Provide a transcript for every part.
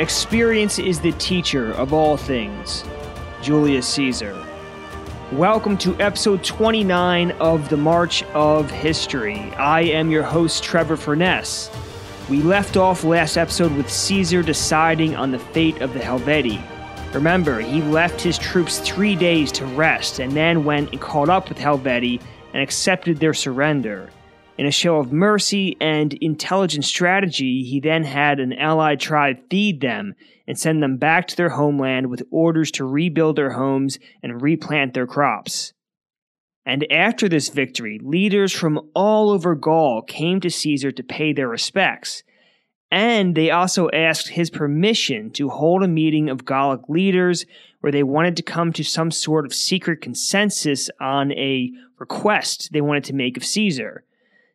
Experience is the teacher of all things. Julius Caesar. Welcome to episode 29 of The March of History. I am your host, Trevor Furness. We left off last episode with Caesar deciding on the fate of the Helvetii. Remember, he left his troops 3 days to rest and then went and caught up with Helvetii and accepted their surrender. In a show of mercy and intelligent strategy, he then had an allied tribe feed them and send them back to their homeland with orders to rebuild their homes and replant their crops. And after this victory, leaders from all over Gaul came to Caesar to pay their respects. And they also asked his permission to hold a meeting of Gallic leaders where they wanted to come to some sort of secret consensus on a request they wanted to make of Caesar.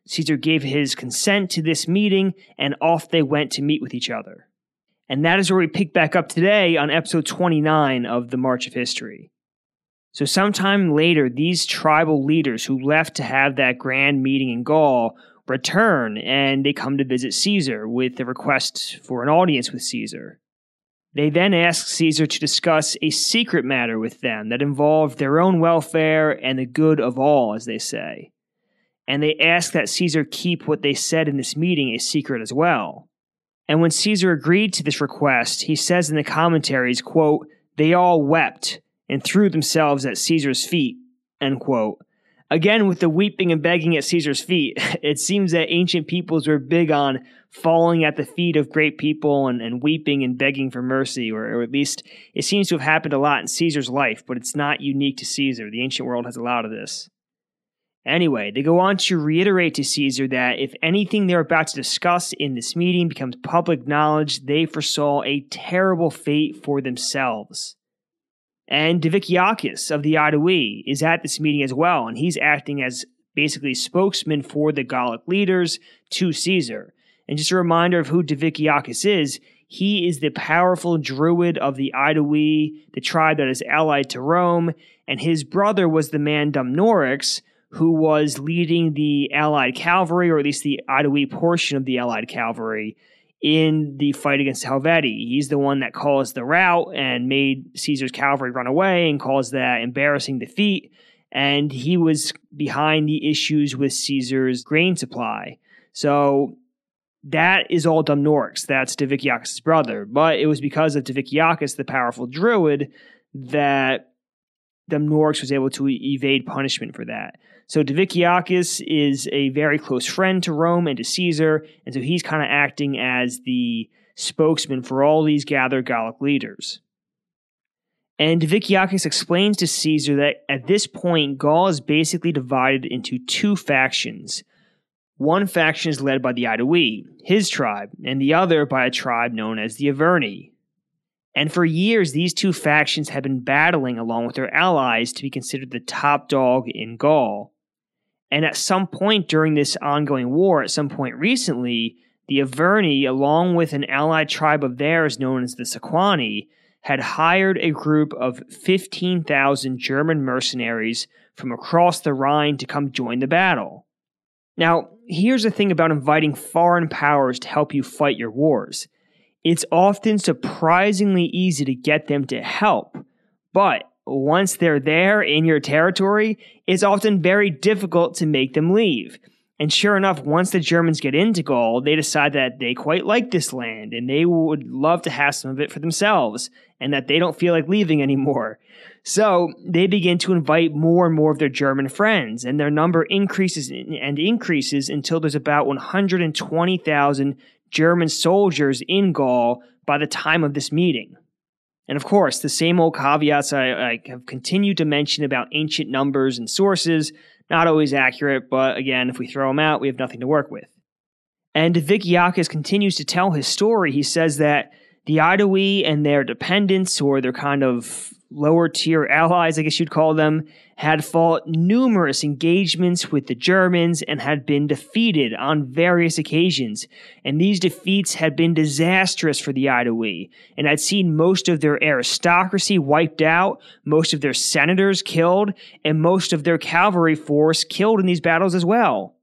Caesar gave his consent to this meeting, and off they went to meet with each other. And that is where we pick back up today on episode 29 of The March of History. So sometime later, these tribal leaders who left to have that grand meeting in Gaul return, and they come to visit Caesar with the request for an audience with Caesar. They then ask Caesar to discuss a secret matter with them that involved their own welfare and the good of all, as they say. And they ask that Caesar keep what they said in this meeting a secret as well. And when Caesar agreed to this request, he says in the commentaries, quote, "They all wept and threw themselves at Caesar's feet," end quote. Again, with the weeping and begging at Caesar's feet, it seems that ancient peoples were big on falling at the feet of great people and weeping and begging for mercy, or at least it seems to have happened a lot in Caesar's life, but it's not unique to Caesar. The ancient world has a lot of this. Anyway, they go on to reiterate to Caesar that if anything they're about to discuss in this meeting becomes public knowledge, they foresaw a terrible fate for themselves. And Diviciacus of the Aedui is at this meeting as well, and he's acting as basically spokesman for the Gallic leaders to Caesar. And just a reminder of who Diviciacus is, he is the powerful druid of the Aedui, the tribe that is allied to Rome, and his brother was the man Dumnorix, who was leading the allied cavalry, or at least the Aedui portion of the allied cavalry, in the fight against Helvetii. He's the one that caused the rout and made Caesar's cavalry run away and caused that embarrassing defeat, and he was behind the issues with Caesar's grain supply. So that is all Dumnorix. That's Diviciacus' brother. But it was because of Diviciacus, the powerful druid, that Dumnorix was able to evade punishment for that. So Diviciacus is a very close friend to Rome and to Caesar, and so he's kind of acting as the spokesman for all these gathered Gallic leaders. And Diviciacus explains to Caesar that at this point, Gaul is basically divided into two factions. One faction is led by the Aedui, his tribe, and the other by a tribe known as the Averni. And for years, these two factions have been battling along with their allies to be considered the top dog in Gaul. And at some point during this ongoing war, at some point recently, the Averni, along with an allied tribe of theirs known as the Sequani, had hired a group of 15,000 German mercenaries from across the Rhine to come join the battle. Now, here's the thing about inviting foreign powers to help you fight your wars. It's often surprisingly easy to get them to help, but once they're there in your territory, it's often very difficult to make them leave. And sure enough, once the Germans get into Gaul, they decide that they quite like this land and they would love to have some of it for themselves and that they don't feel like leaving anymore. So they begin to invite more and more of their German friends, and their number increases and increases until there's about 120,000 German soldiers in Gaul by the time of this meeting. And of course, the same old caveats I have continued to mention about ancient numbers and sources, not always accurate, but again, if we throw them out, we have nothing to work with. And Diviciacus continues to tell his story. He says that the Aedui and their dependents, or their kind of lower-tier allies, I guess you'd call them, had fought numerous engagements with the Germans and had been defeated on various occasions. And these defeats had been disastrous for the Aedui, and had seen most of their aristocracy wiped out, most of their senators killed, and most of their cavalry force killed in these battles as well.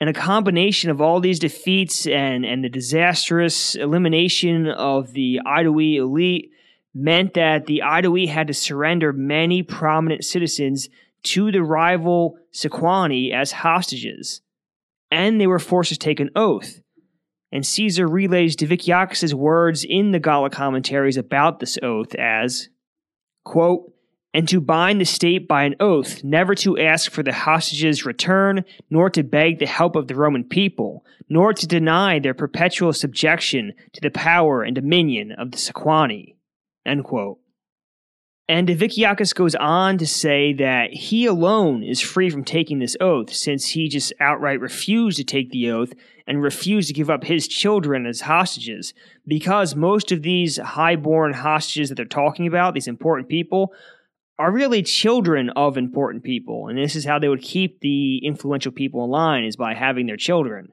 And a combination of all these defeats and the disastrous elimination of the Aedui elite meant that the Aedui had to surrender many prominent citizens to the rival Sequani as hostages. And they were forced to take an oath. And Caesar relays Diviciacus' words in the Gallic commentaries about this oath as, quote, "and to bind the state by an oath, never to ask for the hostages' return, nor to beg the help of the Roman people, nor to deny their perpetual subjection to the power and dominion of the Sequani." End quote. And Diviciacus goes on to say that he alone is free from taking this oath, since he just outright refused to take the oath and refused to give up his children as hostages, because most of these highborn hostages that they're talking about, these important people, are really children of important people, and this is how they would keep the influential people in line, is by having their children.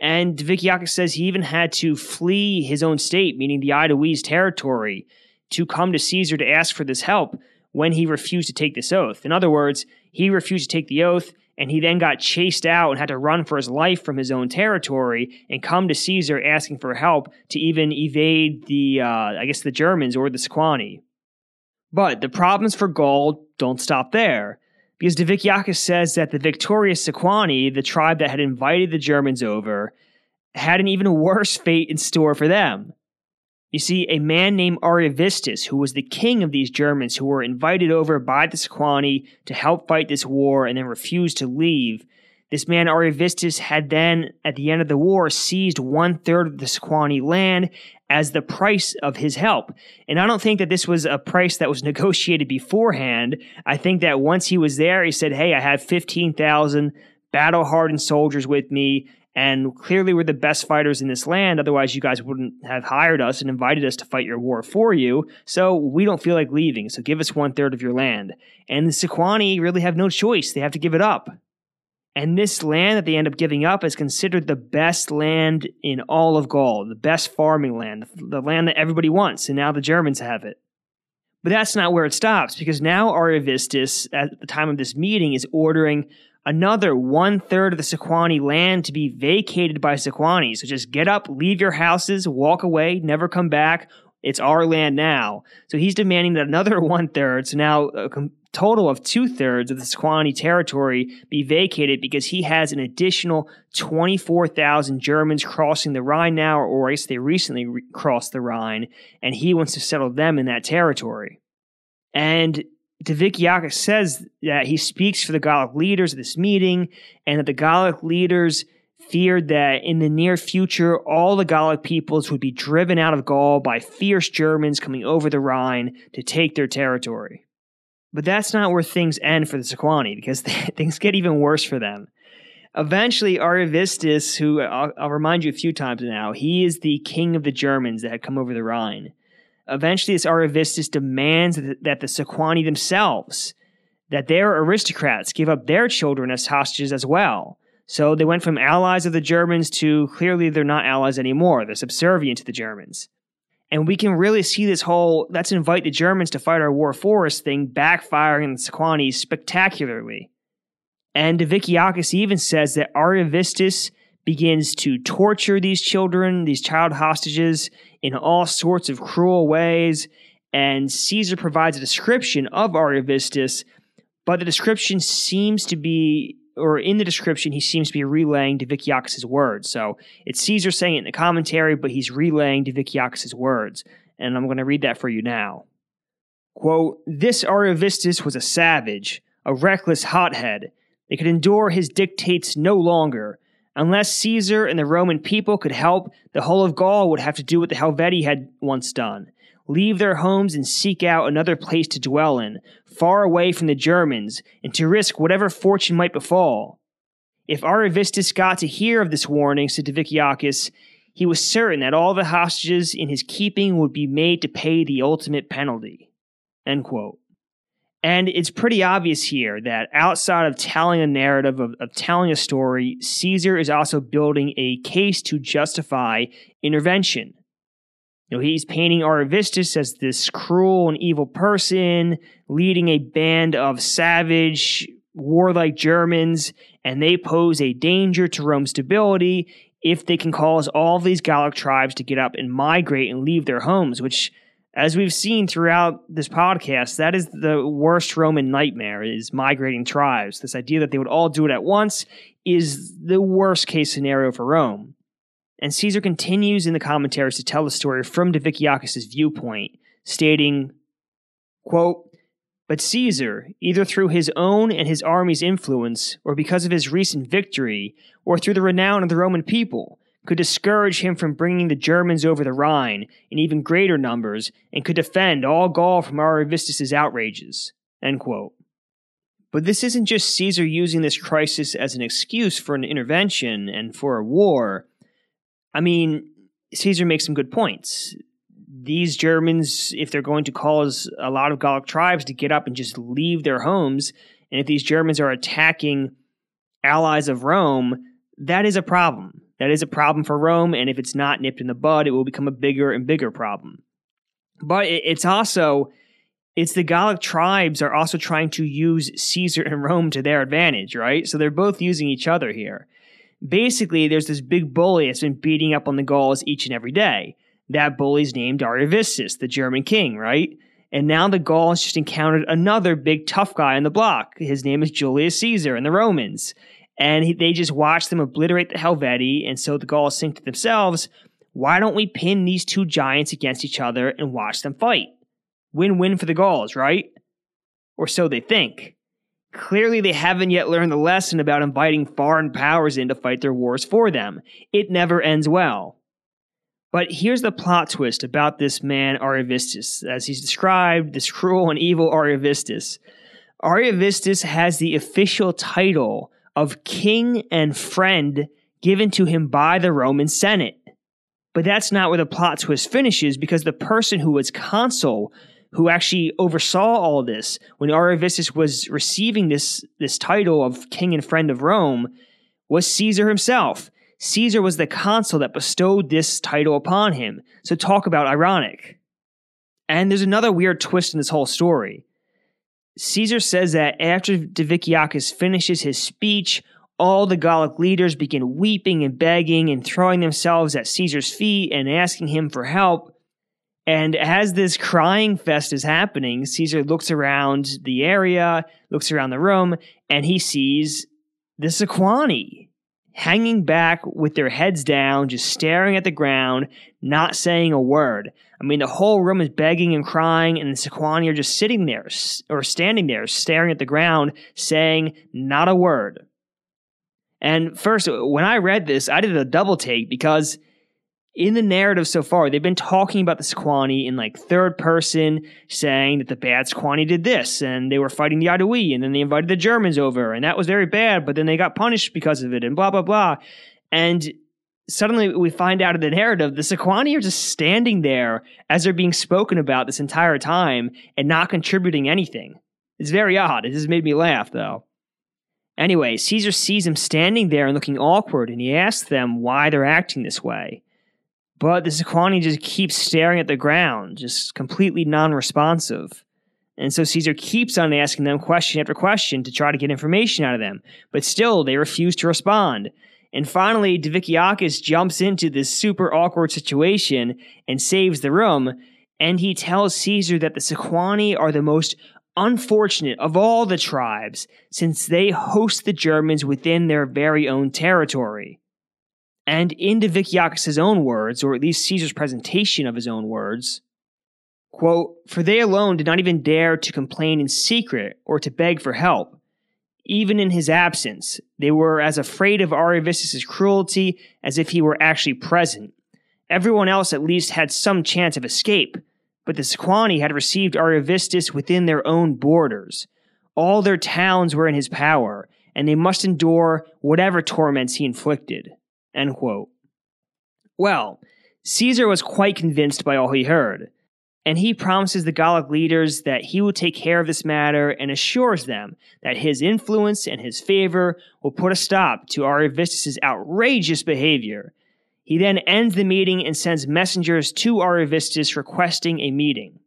And Diviciacus says he even had to flee his own state, meaning the Aedui's territory, to come to Caesar to ask for this help when he refused to take this oath. In other words, he refused to take the oath, and he then got chased out and had to run for his life from his own territory and come to Caesar asking for help to even evade the Germans or the Sequani. But the problems for Gaul don't stop there, because Diviciacus says that the victorious Sequani, the tribe that had invited the Germans over, had an even worse fate in store for them. You see, a man named Ariovistus, who was the king of these Germans who were invited over by the Sequani to help fight this war and then refused to leave, this man Ariovistus had then, at the end of the war, seized 1/3 of the Sequani land as the price of his help. And I don't think that this was a price that was negotiated beforehand. I think that once he was there, he said, hey, I have 15,000 battle-hardened soldiers with me, and clearly we're the best fighters in this land, otherwise you guys wouldn't have hired us and invited us to fight your war for you, so we don't feel like leaving, so give us 1/3 of your land. And the Sequani really have no choice, they have to give it up. And this land that they end up giving up is considered the best land in all of Gaul, the best farming land, the land that everybody wants, and now the Germans have it. But that's not where it stops, because now Ariovistus, at the time of this meeting, is ordering another 1/3 of the Sequani land to be vacated by Sequani. So just get up, leave your houses, walk away, never come back. It's our land now. So he's demanding that another 1/3, so now a total of 2/3 of the Sequani territory be vacated, because he has an additional 24,000 Germans crossing the Rhine now, or at least they recently crossed the Rhine, and he wants to settle them in that territory. And Diviciacus says that he speaks for the Gallic leaders at this meeting, and that the Gallic leaders feared that in the near future, all the Gallic peoples would be driven out of Gaul by fierce Germans coming over the Rhine to take their territory. But that's not where things end for the Sequani, because things get even worse for them. Eventually, Ariovistus, who I'll remind you a few times now, he is the king of the Germans that had come over the Rhine. Eventually, this Ariovistus demands that the Sequani themselves, that their aristocrats, give up their children as hostages as well. So they went from allies of the Germans to clearly they're not allies anymore. They're subservient to the Germans. And we can really see this whole let's invite the Germans to fight our war for us thing backfiring on the Sequani spectacularly. And Diviciacus even says that Ariovistus begins to torture these children, these child hostages, in all sorts of cruel ways. And Caesar provides a description of Ariovistus, but the description seems to be, or in the description, he seems to be relaying Diviciacus' words. So it's Caesar saying it in the commentary, but he's relaying Diviciacus' words. And I'm going to read that for you now. Quote, "This Ariovistus was a savage, a reckless hothead. They could endure his dictates no longer. Unless Caesar and the Roman people could help, the whole of Gaul would have to do what the Helvetii had once done. Leave their homes and seek out another place to dwell in, far away from the Germans, and to risk whatever fortune might befall." If Ariovistus got to hear of this warning, said Diviciacus, he was certain that all the hostages in his keeping would be made to pay the ultimate penalty. End quote. And it's pretty obvious here that outside of telling a narrative, of telling a story, Caesar is also building a case to justify intervention. You know, he's painting Ariovistus as this cruel and evil person, leading a band of savage, warlike Germans, and they pose a danger to Rome's stability if they can cause all of these Gallic tribes to get up and migrate and leave their homes, which, as we've seen throughout this podcast, that is the worst Roman nightmare, is migrating tribes. This idea that they would all do it at once is the worst case scenario for Rome. And Caesar continues in the commentaries to tell the story from Diviciacus's viewpoint, stating, quote, "But Caesar, either through his own and his army's influence, or because of his recent victory, or through the renown of the Roman people, could discourage him from bringing the Germans over the Rhine in even greater numbers, and could defend all Gaul from Ariovistus' outrages." End quote. But this isn't just Caesar using this crisis as an excuse for an intervention and for a war. I mean, Caesar makes some good points. These Germans, if they're going to cause a lot of Gallic tribes to get up and just leave their homes, and if these Germans are attacking allies of Rome, that is a problem. That is a problem for Rome, and if it's not nipped in the bud, it will become a bigger and bigger problem. But it's the Gallic tribes are also trying to use Caesar and Rome to their advantage, right? So they're both using each other here. Basically, there's this big bully that's been beating up on the Gauls each and every day. That bully's named Ariovistus, the German king, right? And now the Gauls just encountered another big tough guy on the block. His name is Julius Caesar and the Romans. And they just watched them obliterate the Helvetii, and so the Gauls think to themselves, why don't we pin these two giants against each other and watch them fight? Win-win for the Gauls, right? Or so they think. Clearly, they haven't yet learned the lesson about inviting foreign powers in to fight their wars for them. It never ends well. But here's the plot twist about this man Ariovistus, as he's described, this cruel and evil Ariovistus. Ariovistus has the official title of king and friend given to him by the Roman Senate. But that's not where the plot twist finishes, because the person who was consul, who actually oversaw all this, when Ariovistus was receiving this title of king and friend of Rome, was Caesar himself. Caesar was the consul that bestowed this title upon him. So talk about ironic. And there's another weird twist in this whole story. Caesar says that after Diviciacus finishes his speech, all the Gallic leaders begin weeping and begging and throwing themselves at Caesar's feet and asking him for help. And as this crying fest is happening, Caesar looks around the area, looks around the room, and he sees the Sequani hanging back with their heads down, just staring at the ground, not saying a word. I mean, the whole room is begging and crying, and the Sequani are just sitting there, or standing there, staring at the ground, saying not a word. And first, when I read this, I did a double take, because in the narrative so far, they've been talking about the Sequani in like third person, saying that the bad Sequani did this, and they were fighting the Aedui, and then they invited the Germans over, and that was very bad, but then they got punished because of it, and blah, blah, blah. And suddenly we find out in the narrative, the Sequani are just standing there as they're being spoken about this entire time and not contributing anything. It's very odd. It just made me laugh, though. Anyway, Caesar sees them standing there and looking awkward, and he asks them why they're acting this way. But the Sequani just keeps staring at the ground, just completely non-responsive. And so Caesar keeps on asking them question after question to try to get information out of them. But still, they refuse to respond. And finally, Diviciacus jumps into this super awkward situation and saves the room. And he tells Caesar that the Sequani are the most unfortunate of all the tribes, since they host the Germans within their very own territory. And in Diviciacus' own words, or at least Caesar's presentation of his own words, quote, "For they alone did not even dare to complain in secret or to beg for help. Even in his absence, they were as afraid of Ariovistus' cruelty as if he were actually present. Everyone else at least had some chance of escape, but the Sequani had received Ariovistus within their own borders. All their towns were in his power, and they must endure whatever torments he inflicted." End quote. Well, Caesar was quite convinced by all he heard, and he promises the Gallic leaders that he will take care of this matter and assures them that his influence and his favor will put a stop to Ariovistus' outrageous behavior. He then ends the meeting and sends messengers to Ariovistus requesting a meeting.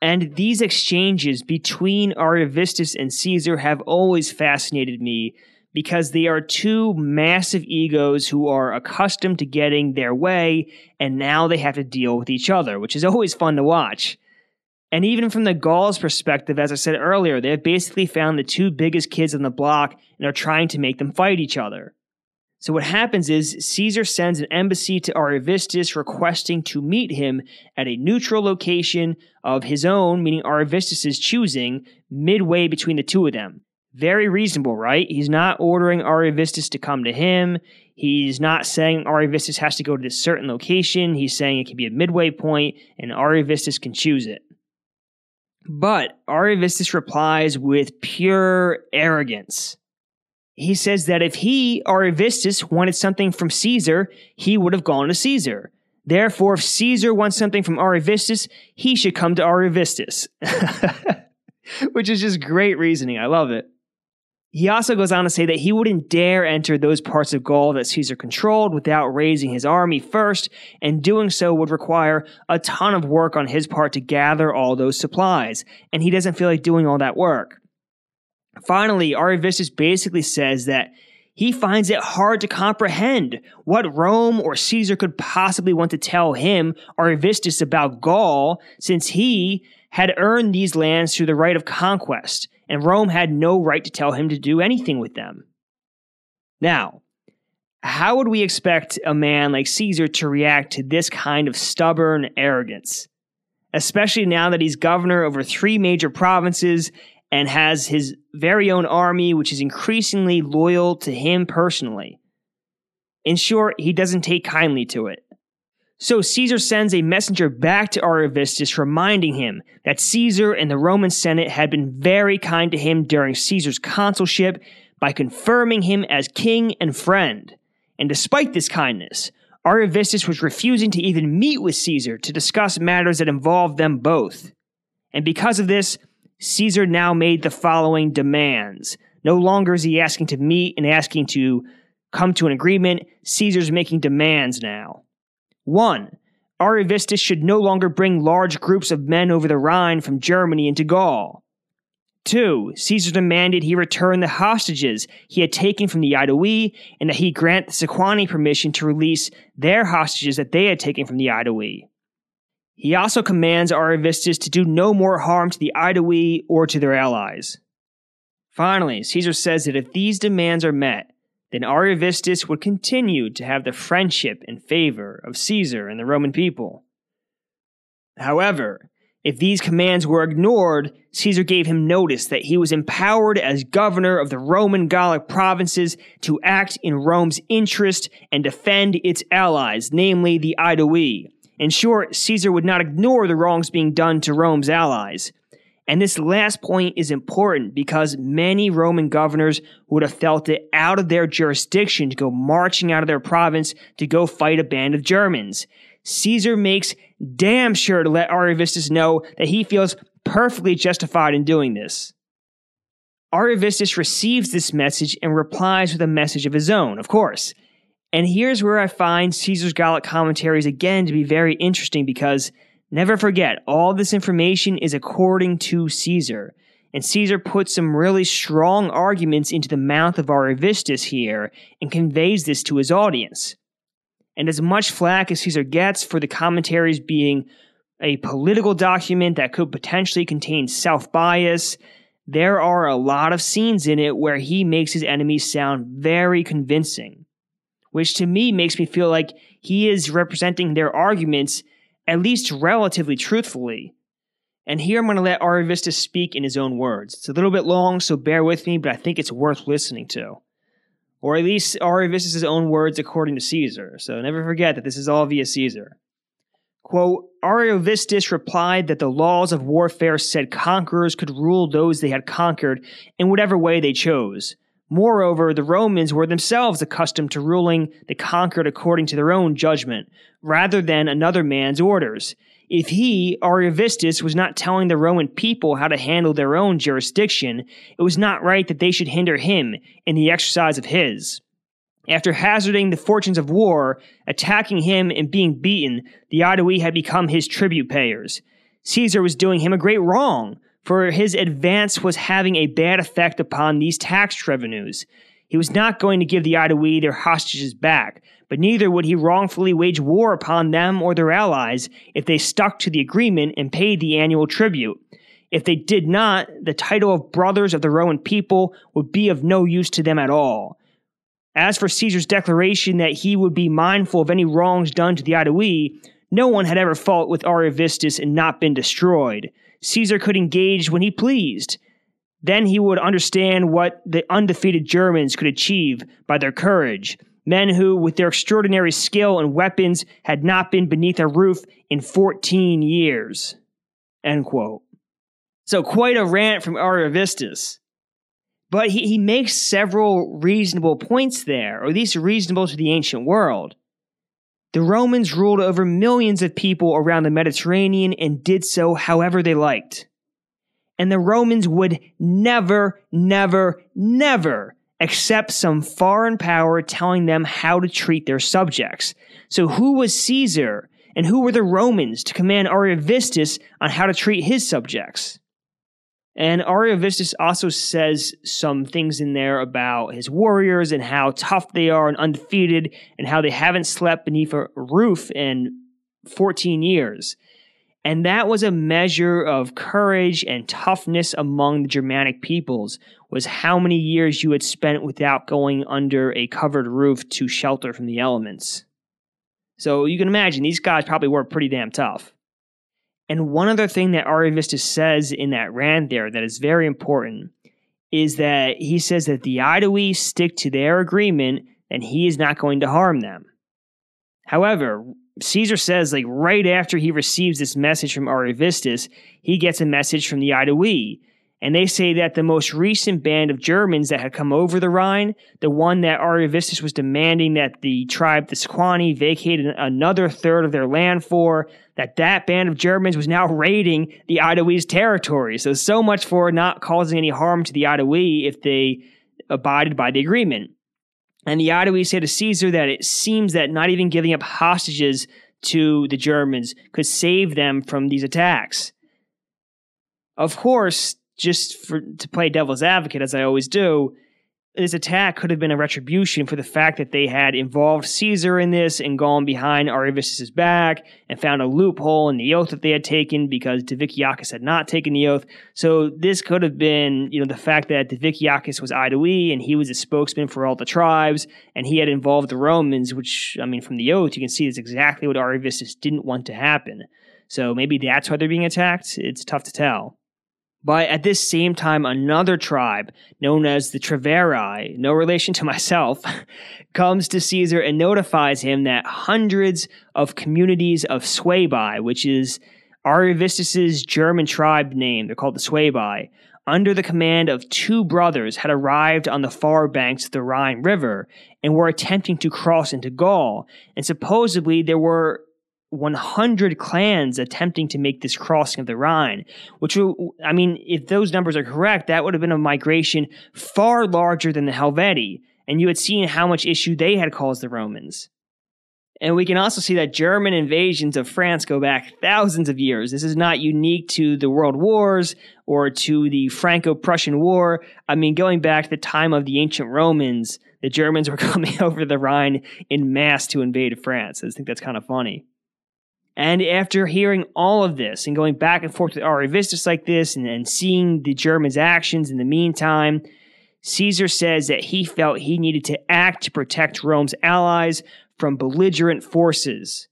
And these exchanges between Ariovistus and Caesar have always fascinated me, because they are two massive egos who are accustomed to getting their way, and now they have to deal with each other, which is always fun to watch. And even from the Gauls' perspective, as I said earlier, they have basically found the two biggest kids on the block and are trying to make them fight each other. So what happens is Caesar sends an embassy to Ariovistus requesting to meet him at a neutral location of his own, meaning Ariovistus' choosing, midway between the two of them. Very reasonable, right? He's not ordering Ariovistus to come to him. He's not saying Ariovistus has to go to this certain location. He's saying it can be a midway point and Ariovistus can choose it. But Ariovistus replies with pure arrogance. He says that if he, Ariovistus, wanted something from Caesar, he would have gone to Caesar. Therefore, if Caesar wants something from Ariovistus, he should come to Ariovistus. Which is just great reasoning. I love it. He also goes on to say that he wouldn't dare enter those parts of Gaul that Caesar controlled without raising his army first, and doing so would require a ton of work on his part to gather all those supplies, and he doesn't feel like doing all that work. Finally, Ariovistus basically says that he finds it hard to comprehend what Rome or Caesar could possibly want to tell him, Ariovistus, about Gaul, since he had earned these lands through the right of conquest, and Rome had no right to tell him to do anything with them. Now, how would we expect a man like Caesar to react to this kind of stubborn arrogance, especially now that he's governor over three major provinces and has his very own army, which is increasingly loyal to him personally? In short, he doesn't take kindly to it. So Caesar sends a messenger back to Ariovistus, reminding him that Caesar and the Roman Senate had been very kind to him during Caesar's consulship by confirming him as king and friend. And despite this kindness, Ariovistus was refusing to even meet with Caesar to discuss matters that involved them both. And because of this, Caesar now made the following demands. No longer is he asking to meet and asking to come to an agreement. Caesar's making demands now. 1. Ariovistus should no longer bring large groups of men over the Rhine from Germany into Gaul. 2. Caesar demanded he return the hostages he had taken from the Aedui, and that he grant the Sequani permission to release their hostages that they had taken from the Aedui. He also commands Ariovistus to do no more harm to the Aedui or to their allies. Finally, Caesar says that if these demands are met, then Ariovistus would continue to have the friendship and favor of Caesar and the Roman people. However, if these commands were ignored, Caesar gave him notice that he was empowered as governor of the Roman Gallic provinces to act in Rome's interest and defend its allies, namely the Aedui. In short, Caesar would not ignore the wrongs being done to Rome's allies. And this last point is important because many Roman governors would have felt it out of their jurisdiction to go marching out of their province to go fight a band of Germans. Caesar makes damn sure to let Ariovistus know that he feels perfectly justified in doing this. Ariovistus receives this message and replies with a message of his own, of course. And here's where I find Caesar's Gallic commentaries again to be very interesting because, never forget, all this information is according to Caesar, and Caesar puts some really strong arguments into the mouth of Ariovistus here and conveys this to his audience. And as much flack as Caesar gets for the commentaries being a political document that could potentially contain self-bias, there are a lot of scenes in it where he makes his enemies sound very convincing, which to me makes me feel like he is representing their arguments at least relatively truthfully. And here I'm going to let Ariovistus speak in his own words. It's a little bit long, so bear with me, but I think it's worth listening to. Or at least Ariovistus' own words according to Caesar. So never forget that this is all via Caesar. Quote, Ariovistus replied that the laws of warfare said conquerors could rule those they had conquered in whatever way they chose. Moreover, the Romans were themselves accustomed to ruling the conquered according to their own judgment, rather than another man's orders. If he, Ariovistus, was not telling the Roman people how to handle their own jurisdiction, it was not right that they should hinder him in the exercise of his. After hazarding the fortunes of war, attacking him and being beaten, the Aedui had become his tribute payers. Caesar was doing him a great wrong, for his advance was having a bad effect upon these tax revenues. He was not going to give the Aedui their hostages back, but neither would he wrongfully wage war upon them or their allies if they stuck to the agreement and paid the annual tribute. If they did not, the title of brothers of the Roman people would be of no use to them at all. As for Caesar's declaration that he would be mindful of any wrongs done to the Aedui, no one had ever fought with Ariovistus and not been destroyed. Caesar could engage when he pleased. Then he would understand what the undefeated Germans could achieve by their courage, men who, with their extraordinary skill and weapons, had not been beneath a roof in 14 years. End quote. So quite a rant from Ariovistus. But he makes several reasonable points there, or at least reasonable to the ancient world. The Romans ruled over millions of people around the Mediterranean and did so however they liked. And the Romans would never, never, never accept some foreign power telling them how to treat their subjects. So who was Caesar and who were the Romans to command Ariovistus on how to treat his subjects? And Ariovistus also says some things in there about his warriors and how tough they are and undefeated and how they haven't slept beneath a roof in 14 years. And that was a measure of courage and toughness among the Germanic peoples, was how many years you had spent without going under a covered roof to shelter from the elements. So you can imagine these guys probably were pretty damn tough. And one other thing that Ariovistus says in that rant there that is very important is that he says that the Aedui stick to their agreement and he is not going to harm them. However, Caesar says, like, right after he receives this message from Ariovistus, he gets a message from the Aedui. And they say that the most recent band of Germans that had come over the Rhine, the one that Ariovistus was demanding that the tribe, the Sequani, vacated another third of their land for, that band of Germans was now raiding the Aedui's territory. So much for not causing any harm to the Aedui if they abided by the agreement. And the Aedui say to Caesar that it seems that not even giving up hostages to the Germans could save them from these attacks. Of course, to play devil's advocate, as I always do, this attack could have been a retribution for the fact that they had involved Caesar in this and gone behind Ariovistus' back and found a loophole in the oath that they had taken because Diviciacus had not taken the oath. So this could have been, the fact that Diviciacus was Aedui and he was a spokesman for all the tribes and he had involved the Romans, which, from the oath, you can see is exactly what Ariovistus didn't want to happen. So maybe that's why they're being attacked. It's tough to tell. But at this same time, another tribe, known as the Treveri, no relation to myself, comes to Caesar and notifies him that hundreds of communities of Suebi, which is Ariovistus' German tribe name, they're called the Suebi, under the command of two brothers had arrived on the far banks of the Rhine River and were attempting to cross into Gaul. And supposedly there were 100 clans attempting to make this crossing of the Rhine, which, if those numbers are correct, that would have been a migration far larger than the Helvetii, and you had seen how much issue they had caused the Romans. And we can also see that German invasions of France go back thousands of years. This is not unique to the World Wars or to the Franco-Prussian War. Going back to the time of the ancient Romans, the Germans were coming over the Rhine in mass to invade France. I think that's kind of funny. And after hearing all of this and going back and forth with Ariovistus like this and seeing the Germans' actions in the meantime, Caesar says that he felt he needed to act to protect Rome's allies from belligerent forces.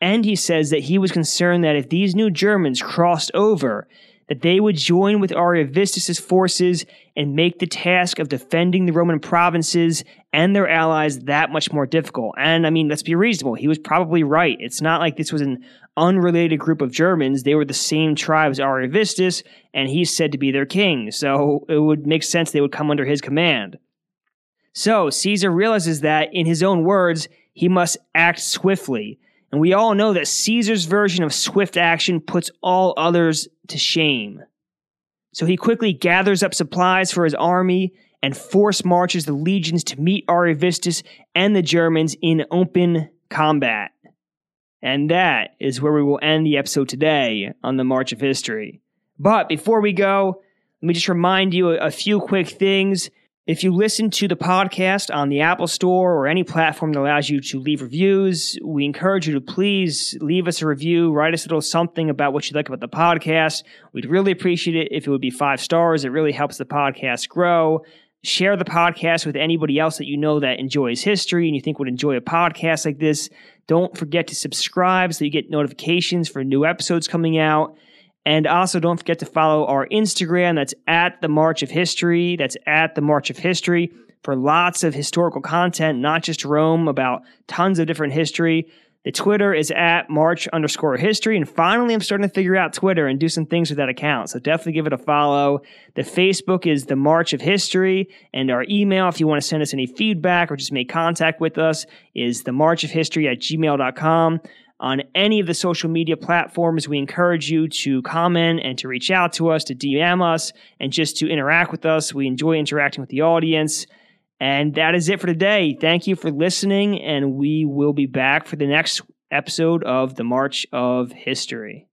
And he says that he was concerned that if these new Germans crossed over, that they would join with Ariovistus' forces and make the task of defending the Roman provinces and their allies that much more difficult. And let's be reasonable. He was probably right. It's not like this was an unrelated group of Germans. They were the same tribe as Ariovistus, and he's said to be their king. So it would make sense they would come under his command. So Caesar realizes that, in his own words, he must act swiftly. And we all know that Caesar's version of swift action puts all others to shame. So he quickly gathers up supplies for his army and force marches the legions to meet Ariovistus and the Germans in open combat. And that is where we will end the episode today on the March of History. But before we go, let me just remind you a few quick things. If you listen to the podcast on the Apple Store or any platform that allows you to leave reviews, we encourage you to please leave us a review, write us a little something about what you like about the podcast. We'd really appreciate it if it would be 5 stars. It really helps the podcast grow. Share the podcast with anybody else that you know that enjoys history and you think would enjoy a podcast like this. Don't forget to subscribe so you get notifications for new episodes coming out. And also, don't forget to follow our Instagram. That's at the March of History. That's at the March of History for lots of historical content, not just Rome, about tons of different history. The Twitter is at March_history. And finally, I'm starting to figure out Twitter and do some things with that account. So definitely give it a follow. The Facebook is the March of History. And our email, if you want to send us any feedback or just make contact with us, is themarchofhistory@gmail.com. On any of the social media platforms, we encourage you to comment and to reach out to us, to DM us, and just to interact with us. We enjoy interacting with the audience. And that is it for today. Thank you for listening, and we will be back for the next episode of The March of History.